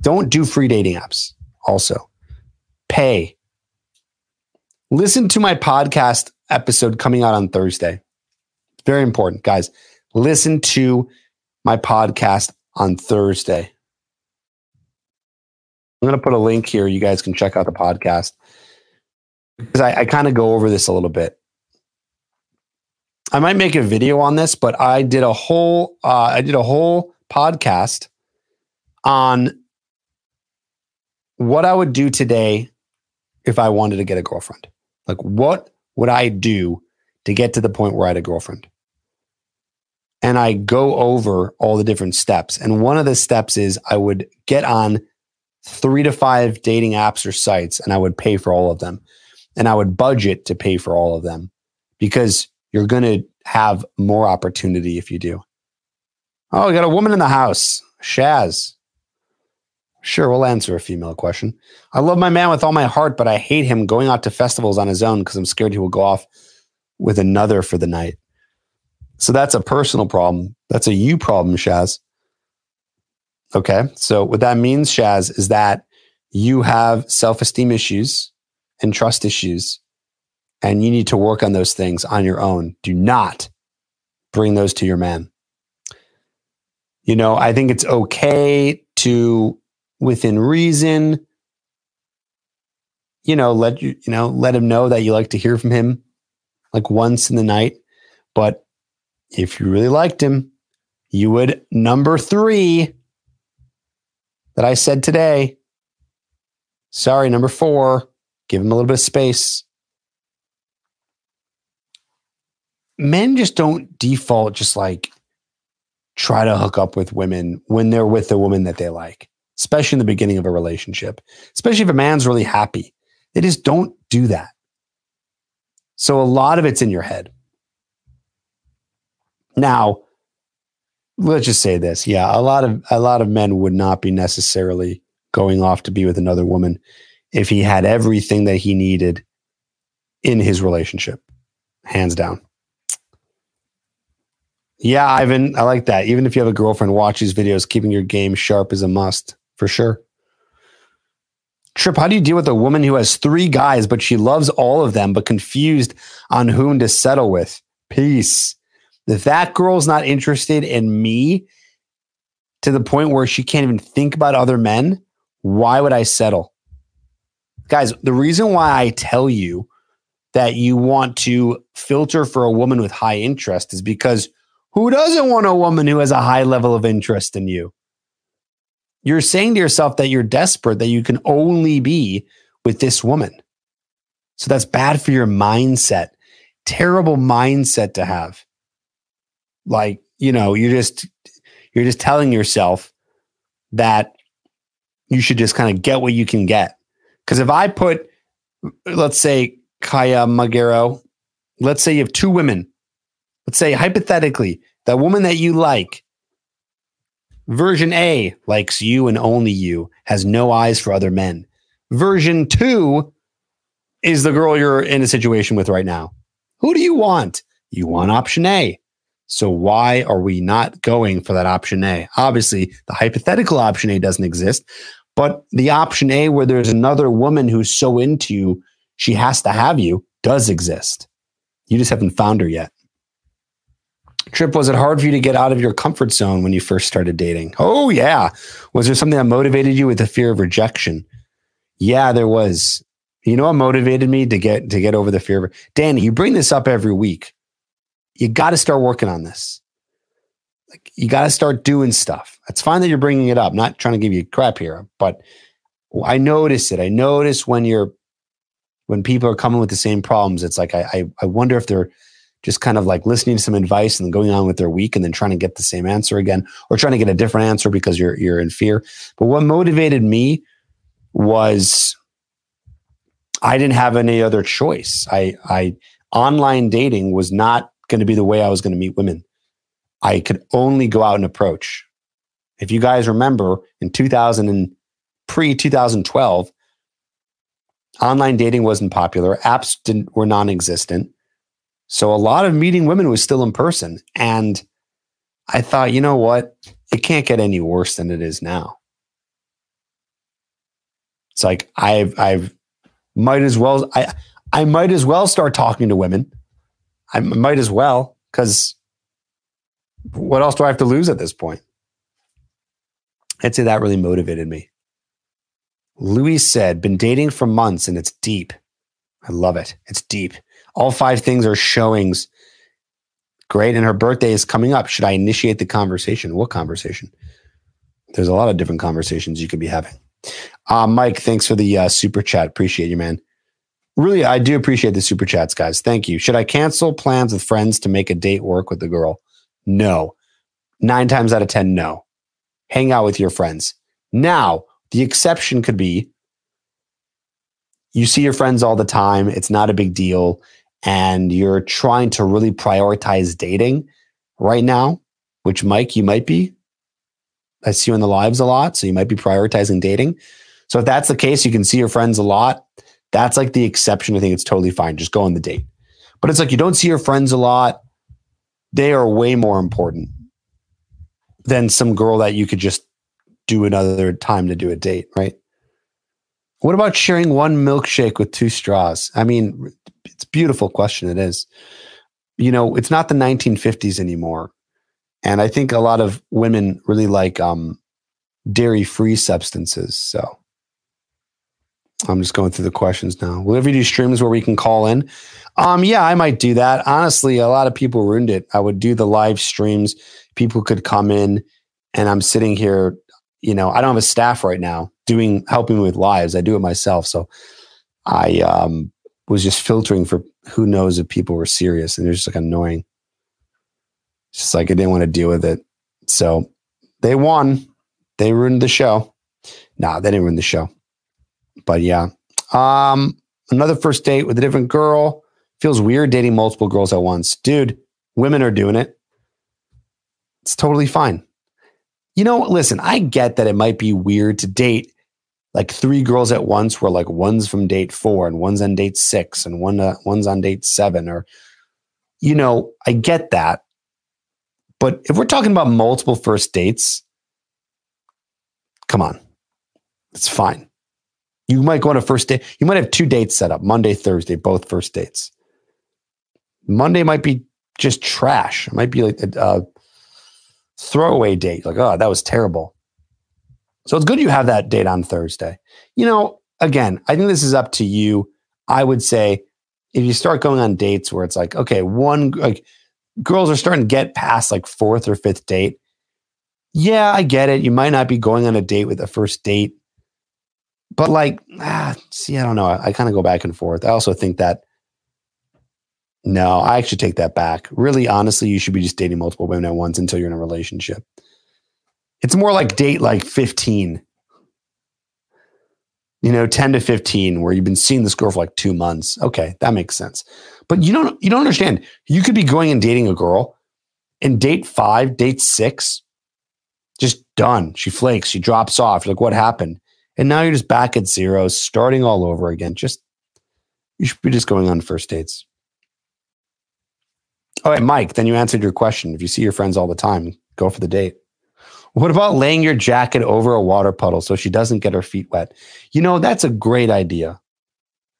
don't do free dating apps. Also, pay. Listen to my podcast episode coming out on Thursday. It's very important, guys. Listen to my podcast on Thursday. I'm going to put a link here. You guys can check out the podcast because I, I kind of go over this a little bit. I might make a video on this, but I did a whole uh, I did a whole podcast on what I would do today if I wanted to get a girlfriend. Like, what would I do to get to the point where I had a girlfriend? And I go over all the different steps. And one of the steps is I would get on three to five dating apps or sites, and I would pay for all of them. And I would budget to pay for all of them because you're going to have more opportunity if you do. Oh, I got a woman in the house. Shaz. Sure, we'll answer a female question. I love my man with all my heart, but I hate him going out to festivals on his own because I'm scared he will go off with another for the night. So that's a personal problem. That's a you problem, Shaz. Okay, so what that means, Shaz, is that you have self-esteem issues and trust issues, and you need to work on those things on your own. Do not bring those to your man. You know, I think it's okay to, within reason, you know, let you, you know, let him know that you like to hear from him like once in the night. But if you really liked him, you would, number three that I said today, sorry, number four, give him a little bit of space. Men just don't default, just like try to hook up with women when they're with a woman that they like, especially in the beginning of a relationship, especially if a man's really happy. They just don't do that. So a lot of it's in your head. Now, let's just say this. Yeah, a lot of a lot of men would not be necessarily going off to be with another woman if he had everything that he needed in his relationship, hands down. Yeah, Ivan, I like that. Even if you have a girlfriend, watch these videos. Keeping your game sharp is a must, for sure. Tripp, how do you deal with a woman who has three guys, but she loves all of them, but confused on whom to settle with? Peace. If that girl's not interested in me to the point where she can't even think about other men, why would I settle? Guys, the reason why I tell you that you want to filter for a woman with high interest is because who doesn't want a woman who has a high level of interest in you? You're saying to yourself that you're desperate, that you can only be with this woman. So that's bad for your mindset. Terrible mindset to have. Like, you know, you just, you're just telling yourself that you should just kind of get what you can get. Because if I put, let's say, Kaya Magero, let's say you have two women. Let's say hypothetically, that woman that you like, version A likes you and only you, has no eyes for other men. Version two is the girl you're in a situation with right now. Who do you want? You want option A. So why are we not going for that option A? Obviously, the hypothetical option A doesn't exist, but the option A where there's another woman who's so into you, she has to have you, does exist. You just haven't found her yet. Tripp, was it hard for you to get out of your comfort zone when you first started dating? Oh, yeah. Was there something that motivated you with the fear of rejection? Yeah, there was. You know what motivated me to get to get over the fear of... Danny, you bring this up every week. You got to start working on this. Like, you got to start doing stuff. It's fine that you're bringing it up. I'm not trying to give you crap here, but I notice it. I notice when you're when people are coming with the same problems. It's like, I I, I wonder if they're just kind of like listening to some advice and going on with their week and then trying to get the same answer again or trying to get a different answer because you're you're in fear. But what motivated me was I didn't have any other choice. I, I online dating was not going to be the way I was going to meet women. I could only go out and approach. If you guys remember, in two thousand and pre-twenty twelve, online dating wasn't popular. Apps didn't, were non-existent. So a lot of meeting women was still in person. And I thought, you know what? It can't get any worse than it is now. It's like, I've, I've might as well, I, I might as well start talking to women. I might as well, because what else do I have to lose at this point? I'd say that really motivated me. Louis said, been dating for months and it's deep. I love it. It's deep. All five things are showings. Great. And her birthday is coming up. Should I initiate the conversation? What conversation? There's a lot of different conversations you could be having. Uh, Mike, thanks for the uh, super chat. Appreciate you, man. Really, I do appreciate the super chats, guys. Thank you. Should I cancel plans with friends to make a date work with the girl? No. Nine times out of ten, no. Hang out with your friends. Now, the exception could be you see your friends all the time. It's not a big deal. And you're trying to really prioritize dating right now, which, Mike, you might be. I see you in the lives a lot, so you might be prioritizing dating. So if that's the case, you can see your friends a lot. That's like the exception. I think it's totally fine. Just go on the date. But it's like you don't see your friends a lot. They are way more important than some girl that you could just do another time to do a date, right? What about sharing one milkshake with two straws? I mean, it's a beautiful question. It is. You know, it's not the nineteen fifties anymore. And I think a lot of women really like um, dairy-free substances, so... I'm just going through the questions now. Will ever do streams where we can call in? Um, yeah, I might do that. Honestly, a lot of people ruined it. I would do the live streams. People could come in, and I'm sitting here, you know, I don't have a staff right now doing, helping me with lives. I do it myself. So I um, was just filtering for who knows if people were serious, and they're just like annoying. It's just like I didn't want to deal with it. So they won. They ruined the show. Nah, they didn't ruin the show. But yeah, um, another first date with a different girl. Feels weird dating multiple girls at once. Dude, women are doing it. It's totally fine. You know, listen, I get that it might be weird to date like three girls at once where like one's from date four and one's on date six and one uh, one's on date seven or, you know, I get that. But if we're talking about multiple first dates, come on, it's fine. You might go on a first date. You might have two dates set up, Monday, Thursday, both first dates. Monday might be just trash. It might be like a uh, throwaway date. Like, oh, that was terrible. So it's good you have that date on Thursday. You know, again, I think this is up to you. I would say if you start going on dates where it's like, okay, one, like girls are starting to get past like fourth or fifth date. Yeah, I get it. You might not be going on a date with a first date. But like, ah, see, I don't know. I, I kind of go back and forth. I also think that, no, I actually take that back. Really, honestly, you should be just dating multiple women at once until you're in a relationship. It's more like date like fifteen. You know, ten to fifteen, where you've been seeing this girl for like two months. Okay, that makes sense. But you don't, you don't understand. You could be going and dating a girl and date five, date six, just done. She flakes, she drops off. You're like, what happened? And now you're just back at zero, starting all over again. Just, you should be just going on first dates. All right, Mike, then you answered your question. If you see your friends all the time, go for the date. What about laying your jacket over a water puddle so she doesn't get her feet wet? You know, that's a great idea.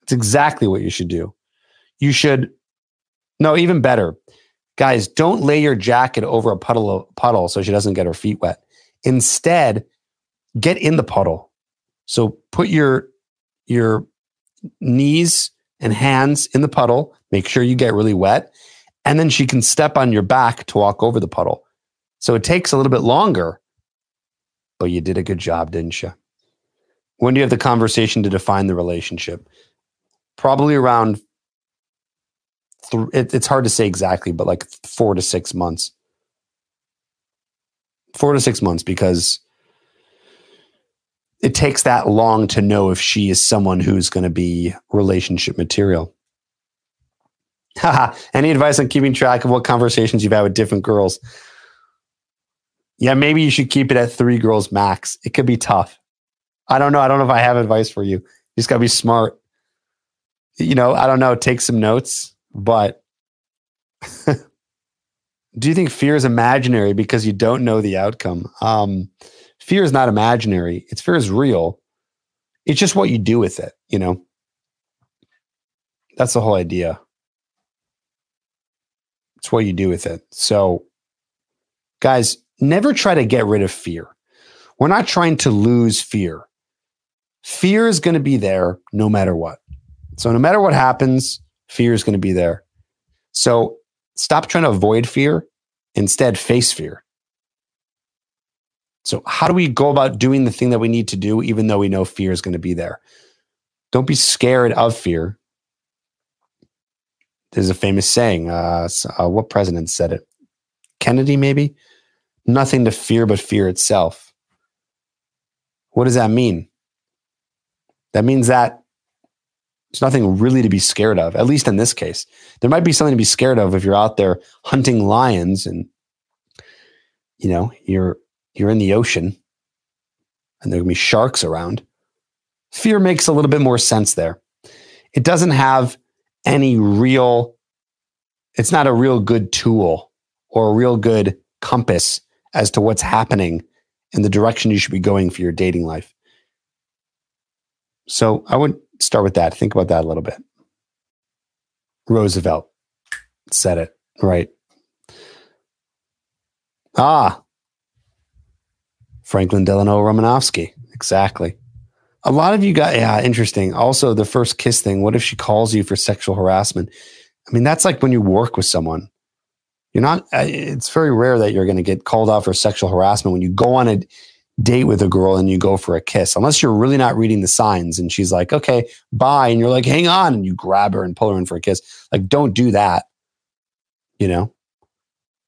It's exactly what you should do. You should, no, even better. Guys, don't lay your jacket over a puddle, puddle so she doesn't get her feet wet. Instead, get in the puddle. So put your your knees and hands in the puddle. Make sure you get really wet. And then she can step on your back to walk over the puddle. So it takes a little bit longer. But you did a good job, didn't you? When do you have the conversation to define the relationship? Probably around, th- it, it's hard to say exactly, but like four to six months. Four to six months because... it takes that long to know if she is someone who's going to be relationship material. Any advice on keeping track of what conversations you've had with different girls? Yeah, maybe you should keep it at three girls max. It could be tough. I don't know. I don't know if I have advice for you. You just got to be smart. You know, I don't know. Take some notes, but Do you think fear is imaginary because you don't know the outcome? Um, fear is not imaginary. It's fear is real. It's just what you do with it, you know? That's the whole idea. It's what you do with it. So guys, never try to get rid of fear. We're not trying to lose fear. Fear is going to be there no matter what. So no matter what happens, fear is going to be there. So stop trying to avoid fear. Instead, face fear. So how do we go about doing the thing that we need to do, even though we know fear is going to be there? Don't be scared of fear. There's a famous saying. Uh, uh, what president said it? Kennedy, maybe? Nothing to fear but fear itself. What does that mean? That means that there's nothing really to be scared of, at least in this case. There might be something to be scared of if you're out there hunting lions and, you know, you're you're in the ocean and there can be sharks around. Fear makes a little bit more sense there. It doesn't have any real, it's not a real good tool or a real good compass as to what's happening and the direction you should be going for your dating life. So I would start with that. Think about that a little bit. Roosevelt said it, right? Ah, Franklin Delano Romanovsky. Exactly. A lot of you got, yeah, interesting. Also, the first kiss thing. What if she calls you for sexual harassment? I mean, that's like when you work with someone. You're not, it's very rare that you're going to get called out for sexual harassment when you go on a date with a girl and you go for a kiss, unless you're really not reading the signs and she's like, okay, bye. And you're like, hang on. And you grab her and pull her in for a kiss. Like, don't do that. You know,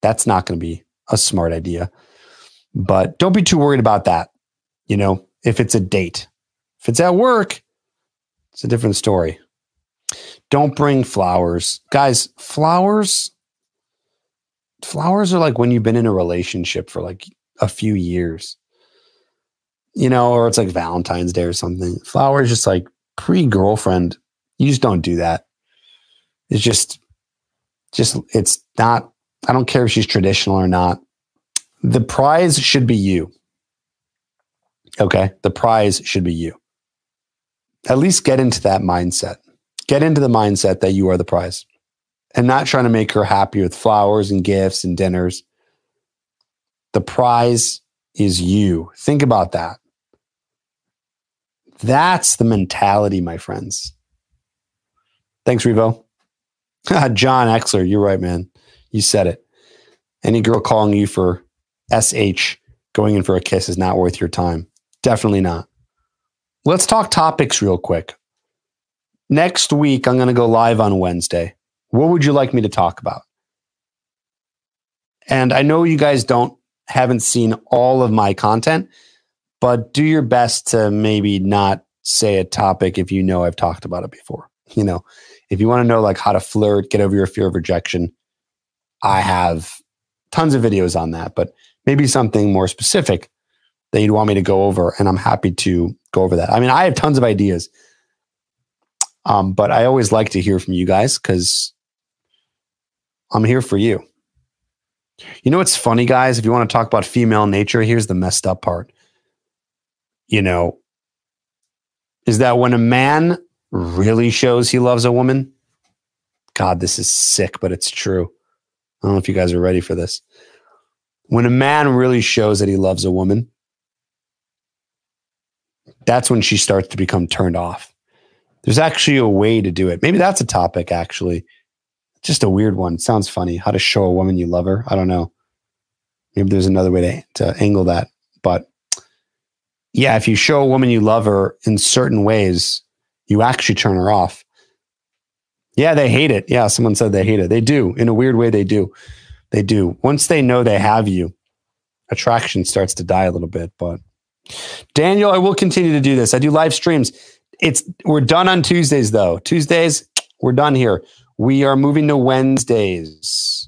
that's not going to be a smart idea, but don't be too worried about that. You know, if it's a date, if it's at work, it's a different story. Don't bring flowers. Guys, flowers. Flowers are like when you've been in a relationship for like a few years, you know, or it's like Valentine's Day or something. Flowers just like pre-girlfriend. You just don't do that. It's just, just, it's not, I don't care if she's traditional or not. The prize should be you. Okay. The prize should be you. At least get into that mindset. Get into the mindset that you are the prize. And not trying to make her happy with flowers and gifts and dinners. The prize is you. Think about that. That's the mentality, my friends. Thanks, Revo. John Exler, you're right, man. You said it. Any girl calling you for S H, going in for a kiss, is not worth your time. Definitely not. Let's talk topics real quick. Next week, I'm going to go live on Wednesday. What would you like me to talk about? And I know you guys don't, haven't seen all of my content, but do your best to maybe not say a topic if you know I've talked about it before. You know, if you want to know like how to flirt, get over your fear of rejection, I have tons of videos on that, but maybe something more specific that you'd want me to go over, and I'm happy to go over that. I mean, I have tons of ideas. Um, but I always like to hear from you guys because I'm here for you. You know what's funny, guys? If you want to talk about female nature, here's the messed up part. You know, is that when a man really shows he loves a woman, God, this is sick, but it's true. I don't know if you guys are ready for this. When a man really shows that he loves a woman, that's when she starts to become turned off. There's actually a way to do it. Maybe that's a topic, actually. Just a weird one. It sounds funny. How to show a woman you love her. I don't know. Maybe there's another way to, to angle that. But yeah, if you show a woman you love her in certain ways, you actually turn her off. Yeah, they hate it. Yeah, someone said they hate it. They do. In a weird way, they do. They do. Once they know they have you, attraction starts to die a little bit. But Daniel, I will continue to do this. I do live streams. It's we're done on Tuesdays though. Tuesdays, we're done here. We are moving to Wednesdays.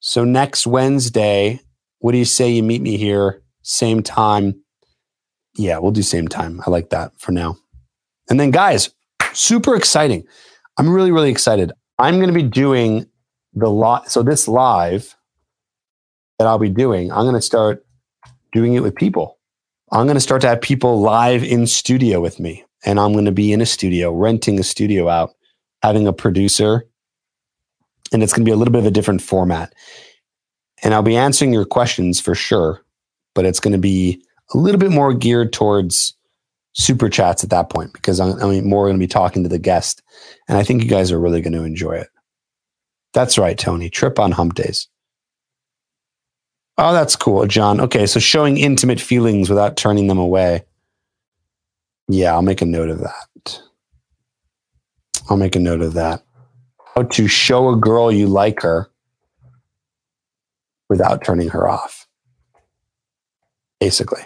So next Wednesday, what do you say you meet me here? Same time. Yeah, we'll do same time. I like that for now. And then guys, super exciting. I'm really, really excited. I'm going to be doing the lot. So this live that I'll be doing, I'm going to start doing it with people. I'm going to start to have people live in studio with me, and I'm going to be in a studio, renting a studio out, having a producer, and it's going to be a little bit of a different format. And I'll be answering your questions for sure, but it's going to be a little bit more geared towards super chats at that point, because I'm, I mean, more going to be talking to the guest, and I think you guys are really going to enjoy it. That's right, Tony. Trip on hump days. Oh, that's cool, John. Okay, so showing intimate feelings without turning them away. Yeah, I'll make a note of that. I'll make a note of that. How to show a girl you like her without turning her off. Basically.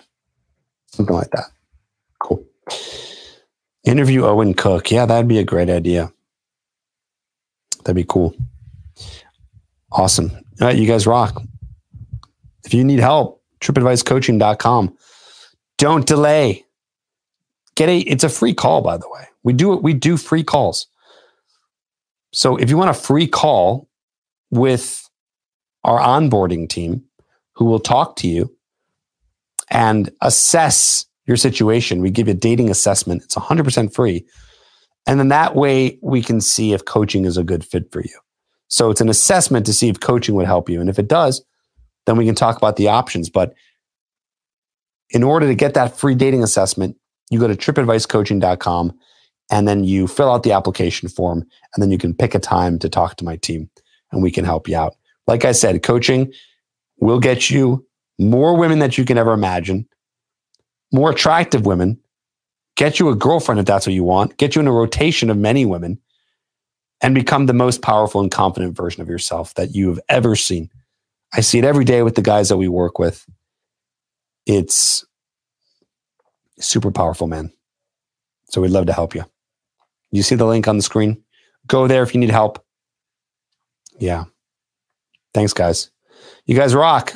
Something like that. Cool. Interview Owen Cook. Yeah, that'd be a great idea. That'd be cool. Awesome. All right, you guys rock. If you need help, trip advice coaching dot com. Don't delay. Get a, it's a free call, by the way. We do we do free calls. So if you want a free call with our onboarding team, who will talk to you and assess your situation, we give you a dating assessment. It's one hundred percent free. And then that way we can see if coaching is a good fit for you. So it's an assessment to see if coaching would help you. And if it does, then we can talk about the options. But in order to get that free dating assessment, you go to trip advice coaching dot com and then you fill out the application form, and then you can pick a time to talk to my team and we can help you out. Like I said, coaching will get you more women that you can ever imagine, more attractive women, get you a girlfriend if that's what you want, get you in a rotation of many women, and become the most powerful and confident version of yourself that you have ever seen. I see it every day with the guys that we work with. It's super powerful, man. So we'd love to help you. You see the link on the screen? Go there if you need help. Yeah. Thanks, guys. You guys rock.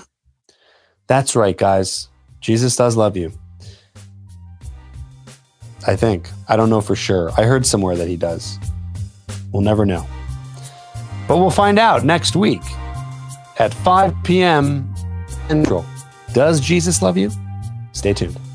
That's right, guys. Jesus does love you. I think. I don't know for sure. I heard somewhere that he does. We'll never know. But we'll find out next week. At five p.m. Central. Does Jesus love you? Stay tuned.